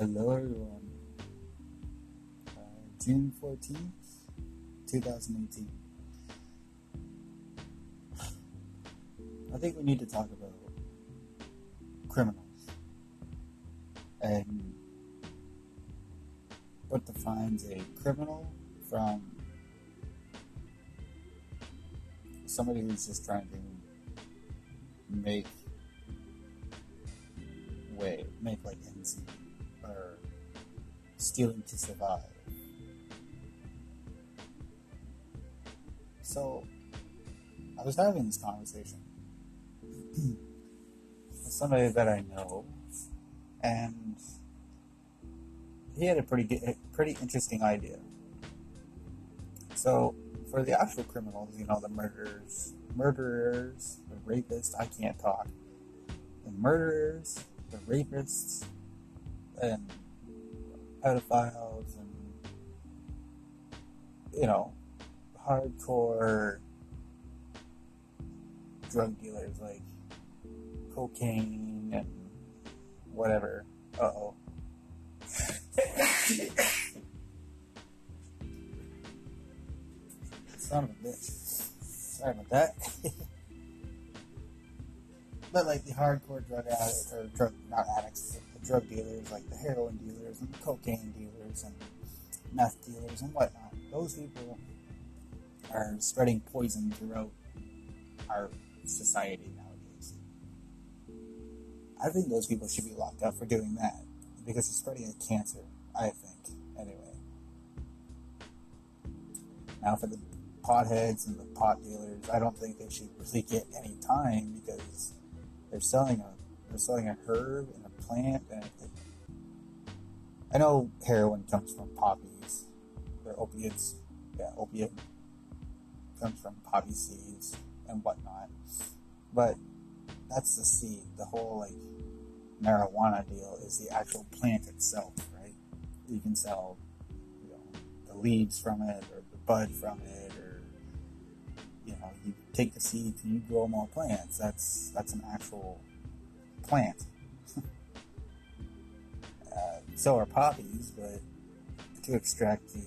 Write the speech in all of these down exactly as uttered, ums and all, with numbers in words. Hello everyone, uh, June fourteenth, twenty eighteen. I think we need to talk about criminals and what defines a criminal from somebody who's just trying to make way, make like ends meet. Or stealing to survive. So, I was having this conversation with somebody that I know, and he had a pretty a pretty interesting idea. So, for the actual criminals, you know, the murderers, murderers, the rapists, I can't talk. The murderers, the rapists, and pedophiles, and you know, hardcore drug dealers like cocaine and whatever. Uh oh. Son of a bitch. Sorry about that. But like the hardcore drug addicts, or drug not addicts. drug dealers, like the heroin dealers and the cocaine dealers and meth dealers and whatnot. Those people are spreading poison throughout our society nowadays. I think those people should be locked up for doing that, because it's spreading a cancer, I think, anyway. Now for the potheads and the pot dealers, I don't think they should really get any time, because they're selling a they're selling a herb and a plant, and I know heroin comes from poppies. They're opiates. Yeah, opiate comes from poppy seeds and whatnot. But that's the seed. The whole like marijuana deal is the actual plant itself, right? You can sell, you know, the leaves from it or the bud from it, or you know, you take the seeds and you grow more plants. That's that's an actual plant. uh, so are poppies, but to extract the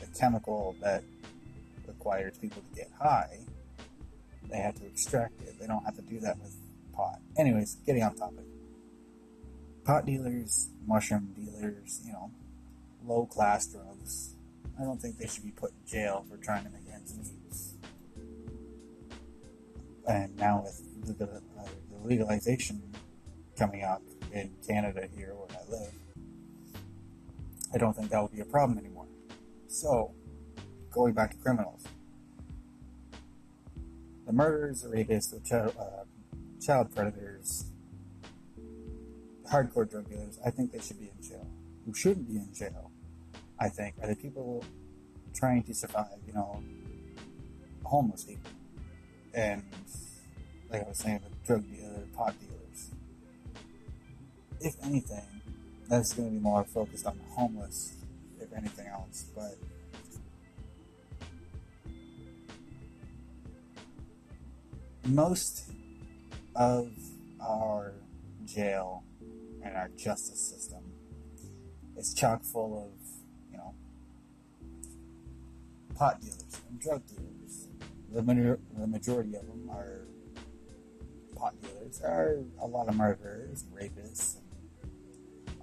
the chemical that requires people to get high, they have to extract it. They don't have to do that with pot. Anyways, getting off topic. Pot dealers, mushroom dealers, you know, low class drugs. I don't think they should be put in jail for trying to make ends meet. And now with the, the, uh, the legalization coming up in Canada here where I live, I don't think that would be a problem anymore. So, going back to criminals. The murderers, the rapists, the ch- uh, child predators, hardcore drug dealers, I think they should be in jail. Who shouldn't be in jail, I think, are the people trying to survive, you know, homeless people. And like I was saying, the drug dealers, pot dealers. If anything, that's going to be more focused on the homeless, if anything else. But most of our jail and our justice system is chock full of, you know, pot dealers and drug dealers. The, minor- the majority of them are pot dealers. There are a lot of murderers and rapists and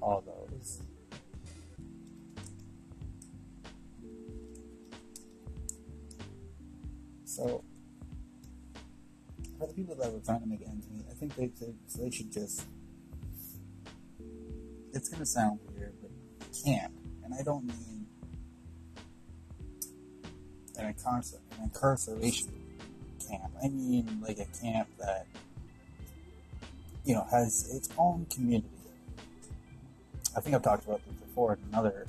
all those. So, for the people that were trying to make ends meet, I think they should, they should just, it's going to sound weird, but camp. And I don't mean an incarceration camp. I mean like a camp that, you know, has its own community. I think I've talked about this before in another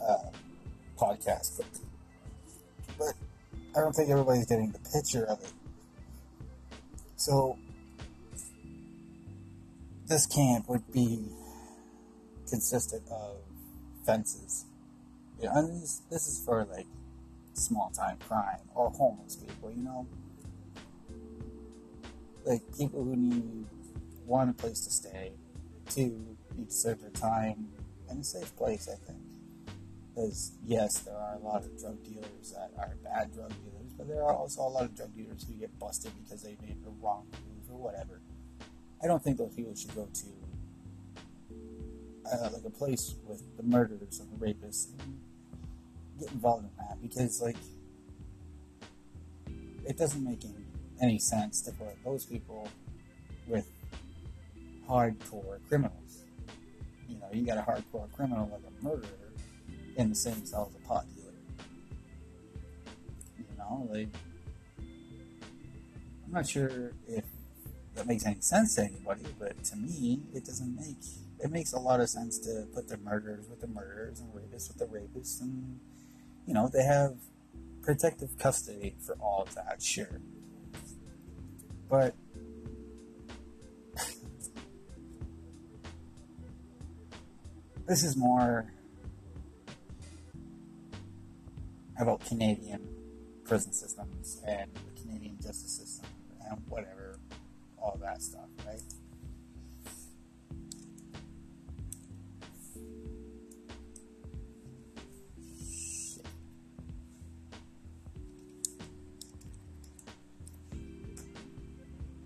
uh, podcast, but, but I don't think everybody's getting the picture of it. So, this camp would be consistent of fences. You know, and this, this is for like small-time crime or homeless people, you know? Like, people who need, one, a place to stay, to each server time in a safe place, I think. Because, yes, there are a lot of drug dealers that are bad drug dealers, but there are also a lot of drug dealers who get busted because they made the wrong move or whatever. I don't think those people should go to, uh, like, a place with the murderers and the rapists and get involved in that, because, like, it doesn't make any, any sense to put those people with hardcore criminals. You know, you got a hardcore criminal like a murderer in the same cell as a pot dealer. You know, like, I'm not sure if that makes any sense to anybody, but to me, it doesn't make, it makes a lot of sense to put the murderers with the murderers and rapists with the rapists, and, you know, they have protective custody for all of that, sure. But this is more about Canadian prison systems and the Canadian justice system and whatever, all that stuff, right? Shit.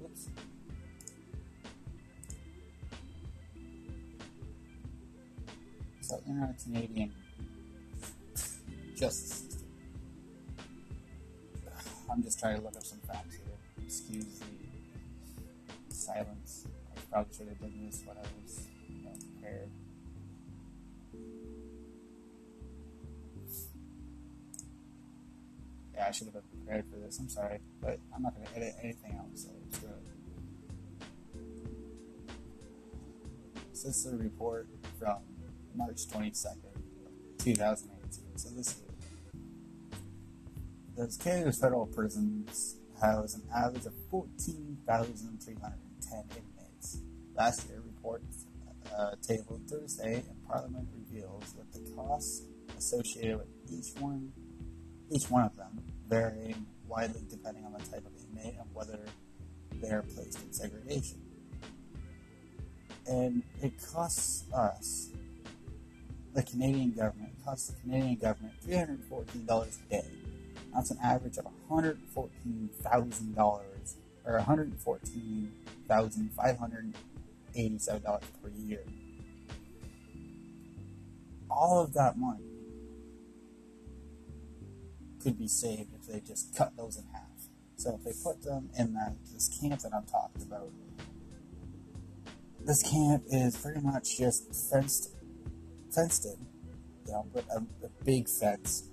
Oops. So in our Canadian justice system, I'm just trying to look up some facts here. Excuse the silence. I probably should have done this when I was, you know, prepared. Yeah, I should have been prepared for this. I'm sorry, but I'm not going to edit anything out, so it's good. So this is a report from March twenty-second, two thousand eighteen. So this is. Does Canada's federal prisons house an average of fourteen thousand three hundred ten inmates? Last year, report uh, tabled Thursday in Parliament reveals that the costs associated with each one, each one of them, varying widely depending on the type of inmate and whether they are placed in segregation. And it costs us, the Canadian government, it costs the Canadian government three hundred fourteen dollars a day. That's an average of one hundred fourteen thousand dollars or one hundred fourteen thousand five hundred eighty-seven dollars per year. All of that money could be saved if they just cut those in half. So if they put them in that, this camp that I'm talking about, this camp is pretty much just fenced, fenced in, you know, with a, a big fence.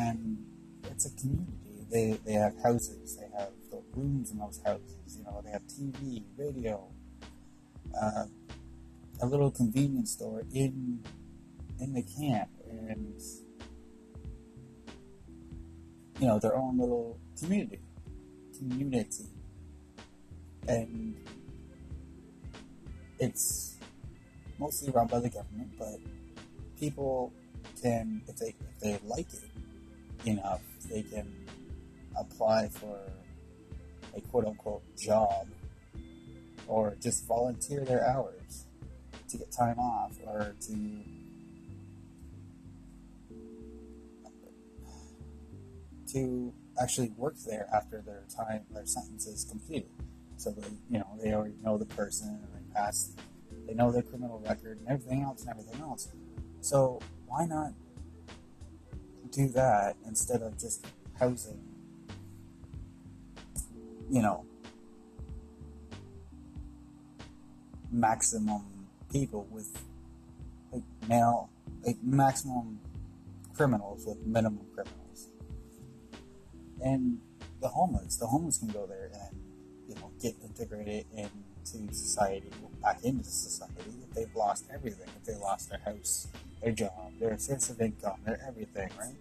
And it's a community. They they have houses. They have the rooms in those houses. You know, they have T V, radio, uh, a little convenience store in in the camp, and you know, their own little community, community, and it's mostly run by the government. But people can, if they if they like it enough, they can apply for a quote-unquote job or just volunteer their hours to get time off or to to actually work there after their time, their sentence is completed. So they, you know, they already know the person and they pass, they know their criminal record and everything else and everything else. So why not do that instead of just housing, you know, maximum people with, like, male, like, maximum criminals with minimum criminals. And the homeless, the homeless can go there and, you know, get integrated into society, back into society, if they've lost everything, if they lost their house, their job, their sense of income, their everything, right?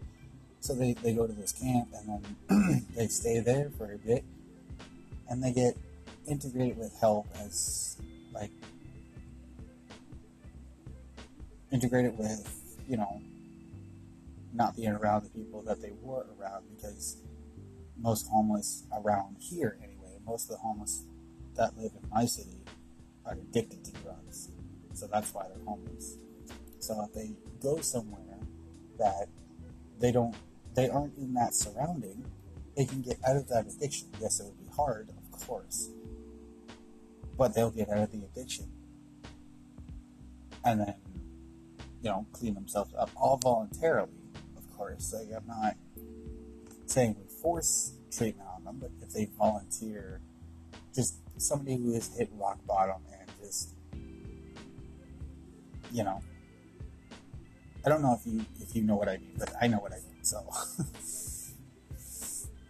So they, they go to this camp and then they stay there for a bit and they get integrated with help as, like, integrated with, you know, not being around the people that they were around, because most homeless around here anyway, most of the homeless that live in my city addicted to drugs, so that's why they're homeless. So if they go somewhere that they don't, they aren't in that surrounding, they can get out of that addiction. Yes, it would be hard, of course, but they'll get out of the addiction, and then, you know, clean themselves up, all voluntarily, of course. Like, I'm not saying we force treatment on them, but if they volunteer, just somebody who has hit rock bottom and just, you know, I don't know if you if you know what I mean, but I know what I mean. So,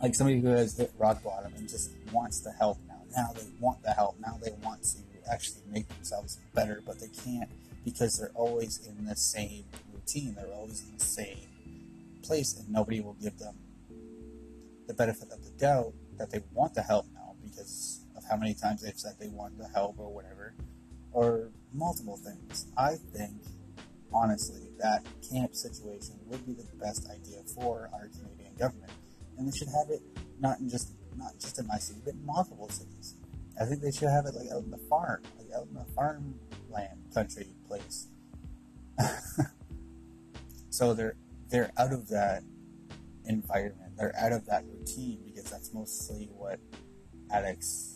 like somebody who has hit rock bottom and just wants the help now. Now they want the help. Now they want to actually make themselves better, but they can't because they're always in the same routine. They're always in the same place, and nobody will give them the benefit of the doubt that they want the help now because of how many times they've said they want the help or whatever, or multiple things. I think, honestly, that camp situation would be the best idea for our Canadian government, and they should have it not in just not just in my city, but in multiple cities. I think they should have it like out in the farm, like out in the farmland country place, so they're they're out of that environment, they're out of that routine, because that's mostly what addicts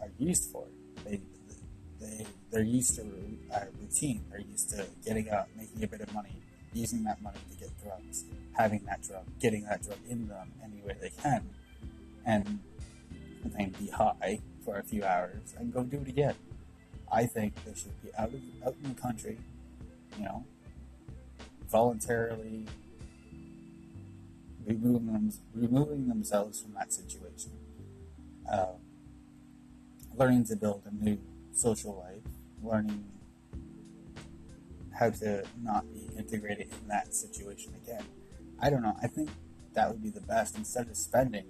are used for. They They, they're used to a routine. They're used to getting up, making a bit of money, using that money to get drugs, having that drug, getting that drug in them any way they can, and then be high for a few hours and go do it again. I think they should be out of out in the country, you know, voluntarily removing them, removing themselves from that situation, um, learning to build a new social life, learning how to not be integrated in that situation again. I don't know. I think that would be the best, instead of spending,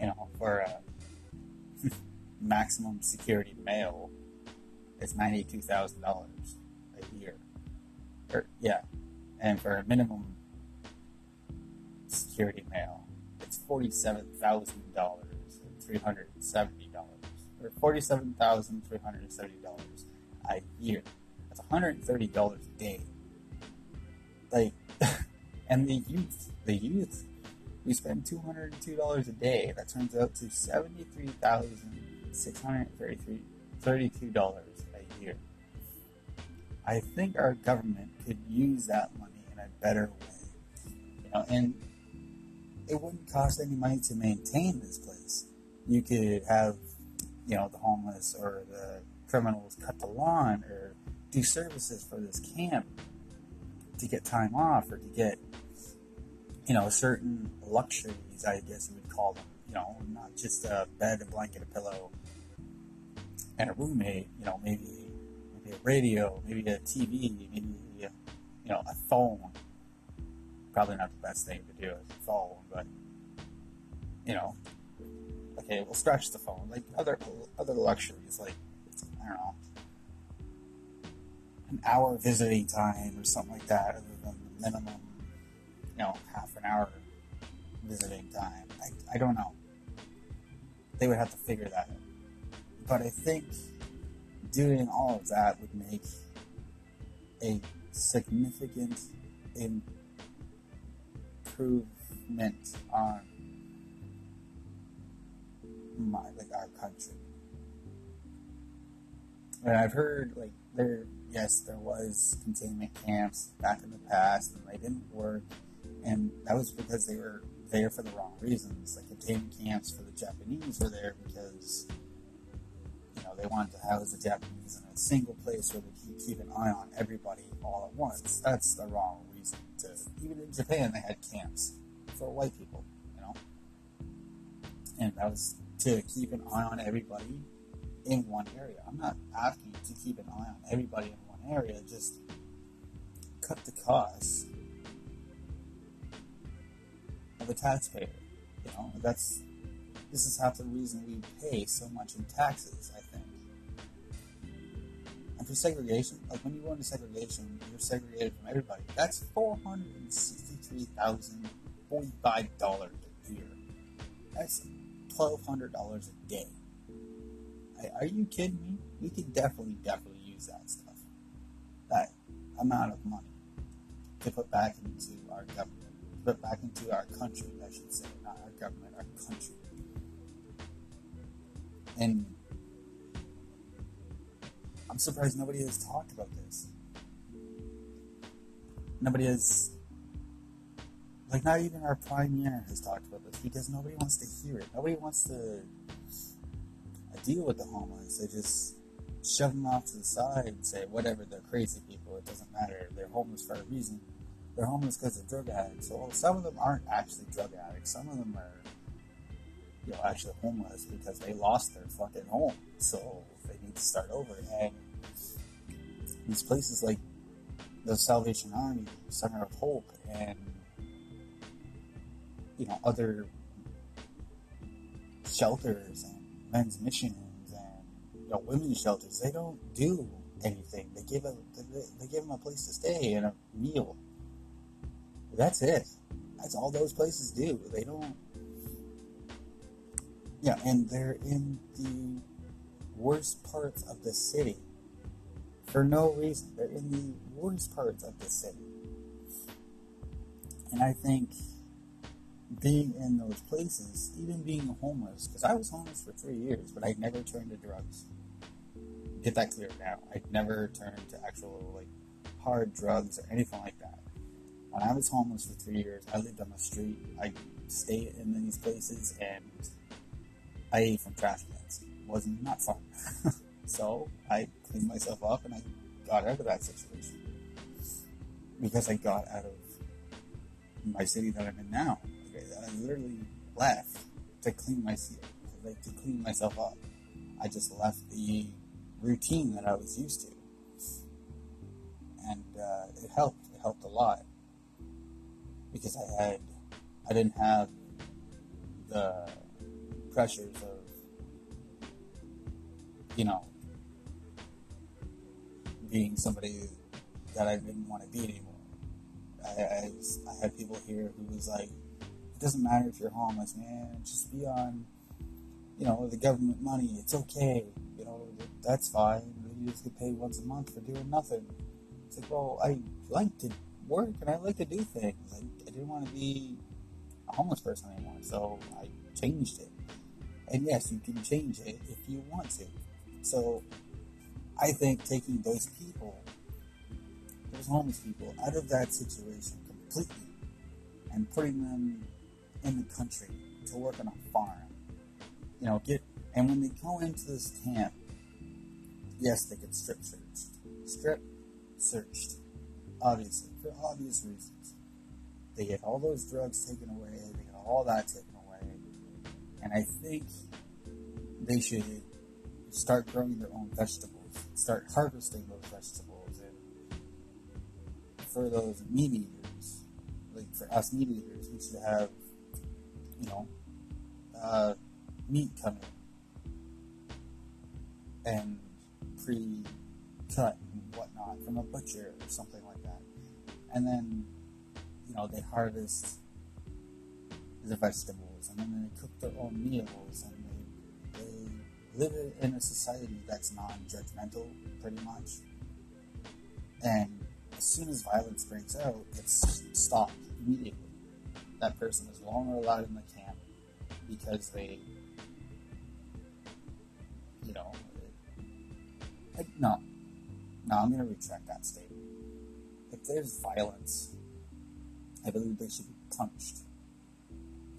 you know, for a maximum security male, it's ninety-two thousand dollars a year. Or, yeah. And for a minimum security male, it's forty-seven thousand dollars and three hundred seventy dollars. forty-seven thousand three hundred seventy dollars a year. That's one hundred thirty dollars a day. Like, and the youth, the youth, we spend two hundred two dollars a day. That turns out to seventy-three thousand six hundred thirty-two dollars a year. I think our government could use that money in a better way. You know, and it wouldn't cost any money to maintain this place. You could have, you know, the homeless or the criminals cut the lawn or do services for this camp to get time off or to get, you know, certain luxuries, I guess you would call them, you know, not just a bed, a blanket, a pillow, and a roommate, you know, maybe, maybe a radio, maybe a T V, maybe, you know, a phone. Probably not the best thing to do is a phone, but, you know, okay, we'll scratch the phone. Like other other luxuries, like, I don't know, an hour visiting time or something like that, other than the minimum, you know, half an hour visiting time. I, I don't know. They would have to figure that out. But I think doing all of that would make a significant improvement on My, like our country. And I've heard, like, there, yes, there was containment camps back in the past, and they didn't work, and that was because they were there for the wrong reasons. Like, containment camps for the Japanese were there because, you know, they wanted to house the Japanese in a single place where they could keep an eye on everybody all at once. That's the wrong reason to, even in Japan, they had camps for white people, you know, and that was to keep an eye on everybody in one area. I'm not asking you to keep an eye on everybody in one area, just cut the costs of the taxpayer. You know, that's, this is half the reason we pay so much in taxes, I think. And for segregation, like when you go into segregation, you're segregated from everybody. That's four hundred sixty-three thousand forty-five dollars a year. That's twelve hundred dollars a day. Are you kidding me? We could definitely, definitely use that stuff. That amount of money to put back into our government, put back into our country, I should say, not our government, our country. And I'm surprised nobody has talked about this. Nobody has, like, not even our prime minister has talked about this, because nobody wants to hear it. Nobody wants to deal with the homeless. They just shove them off to the side and say, whatever, they're crazy people, it doesn't matter, they're homeless for a reason. They're homeless because they're drug addicts. So some of them aren't actually drug addicts. Some of them are, you know, actually homeless because they lost their fucking home, so they need to start over. And these places like the Salvation Army, Center of Hope, and, you know, other shelters and men's missions and, you know, women's shelters, they don't do anything. They give a, they, they give them a place to stay and a meal. That's it. That's all those places do. They don't. Yeah, and they're in the worst parts of the city for no reason. They're in the worst parts of the city, and I think being in those places, even being homeless, because I was homeless for three years, but I never turned to drugs. Get that clear now. I never turned to actual, like, hard drugs or anything like that. When I was homeless for three years, I lived on the street. I stayed in these places, and I ate from trash cans. It wasn't not fun. So I cleaned myself up, and I got out of that situation because I got out of my city that I'm in now. I literally left to clean my like to clean myself up. I just left the routine that I was used to, and uh, it helped. It helped a lot because I had I didn't have the pressures of, you know, being somebody that I didn't want to be anymore. I I, I had people here who was like, it doesn't matter if you're homeless, man. Just be on, you know, the government money. It's okay. You know, that's fine. You just get paid once a month for doing nothing. It's like, well, I like to work and I like to do things. I, I didn't want to be a homeless person anymore, so I changed it. And yes, you can change it if you want to. So I think taking those people, those homeless people, out of that situation completely and putting them in the country to work on a farm, you know, get, and when they go into this camp, yes, they get strip searched, strip searched, obviously, for obvious reasons. They get all those drugs taken away, they get all that taken away, and I think they should start growing their own vegetables, start harvesting those vegetables, and for those meat eaters, like for us meat eaters, we should have, you know, uh, meat come in and pre-cut and whatnot from a butcher or something like that. And then, you know, they harvest the vegetables and then they cook their own meals and they, they live in a society that's non-judgmental, pretty much. And as soon as violence breaks out, it's stopped immediately. That person is no longer allowed in the camp because they, you know, it, like, no, no, I'm going to retract that statement. If there's violence, I believe they should be punched,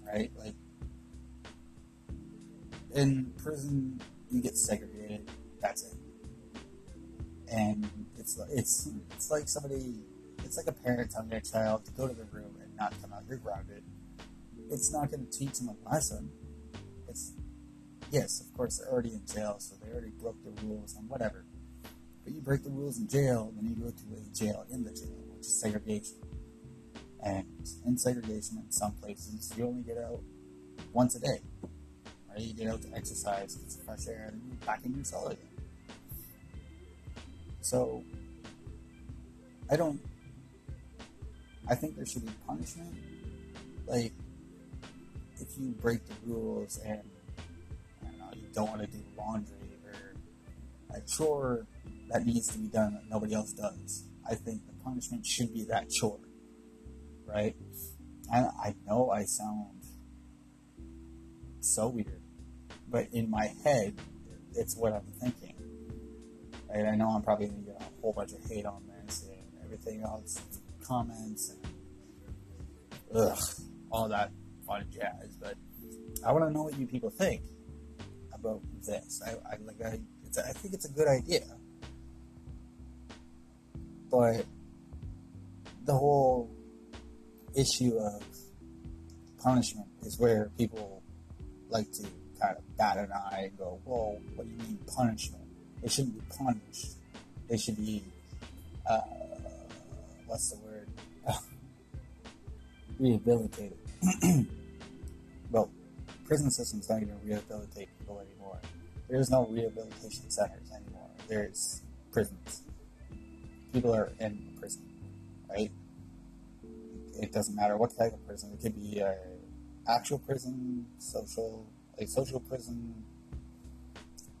right? Like, in prison, you get segregated, that's it. And it's it's it's like somebody, it's like a parent telling their child to go to the room and not come out. You're grounded. It's not going to teach them a lesson. It's, yes, of course they're already in jail, so they already broke the rules and whatever. But you break the rules in jail, then you go to a jail in the jail, which is segregation. And in segregation, in some places, you only get out once a day. Right? You get out to exercise, get some fresh air, and you're back in your cell again. So, I don't, I think there should be punishment, like, if you break the rules and, I don't know, you don't want to do laundry, or a chore that needs to be done that nobody else does. I think the punishment should be that chore, right? And I know I sound so weird, but in my head, it's what I'm thinking. Right? I know I'm probably going to get a whole bunch of hate on this and everything else, and comments and ugh, all that fun jazz, but I want to know what you people think about this. I, I like I, it's a, I think it's a good idea, but the whole issue of punishment is where people like to kind of bat an eye and go, "Whoa, what do you mean punishment? They shouldn't be punished. They should be uh, what's the word? rehabilitated." Well, prison systems don't even rehabilitate people anymore. There's no rehabilitation centers anymore. There's prisons. People are in prison, right? It doesn't matter what type of prison. It could be an actual prison, social, like social prison,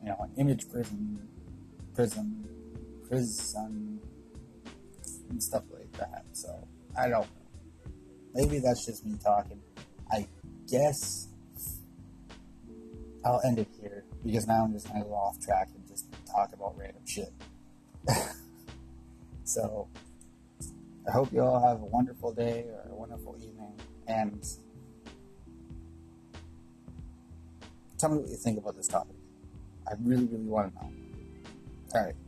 you know, an image prison, prison, prison, and stuff like that. So, I don't know. Maybe that's just me talking. I guess I'll end it here, because now I'm just going to go off track and just talk about random shit. So, I hope you all have a wonderful day or a wonderful evening, and tell me what you think about this topic. I really, really want to know. Alright.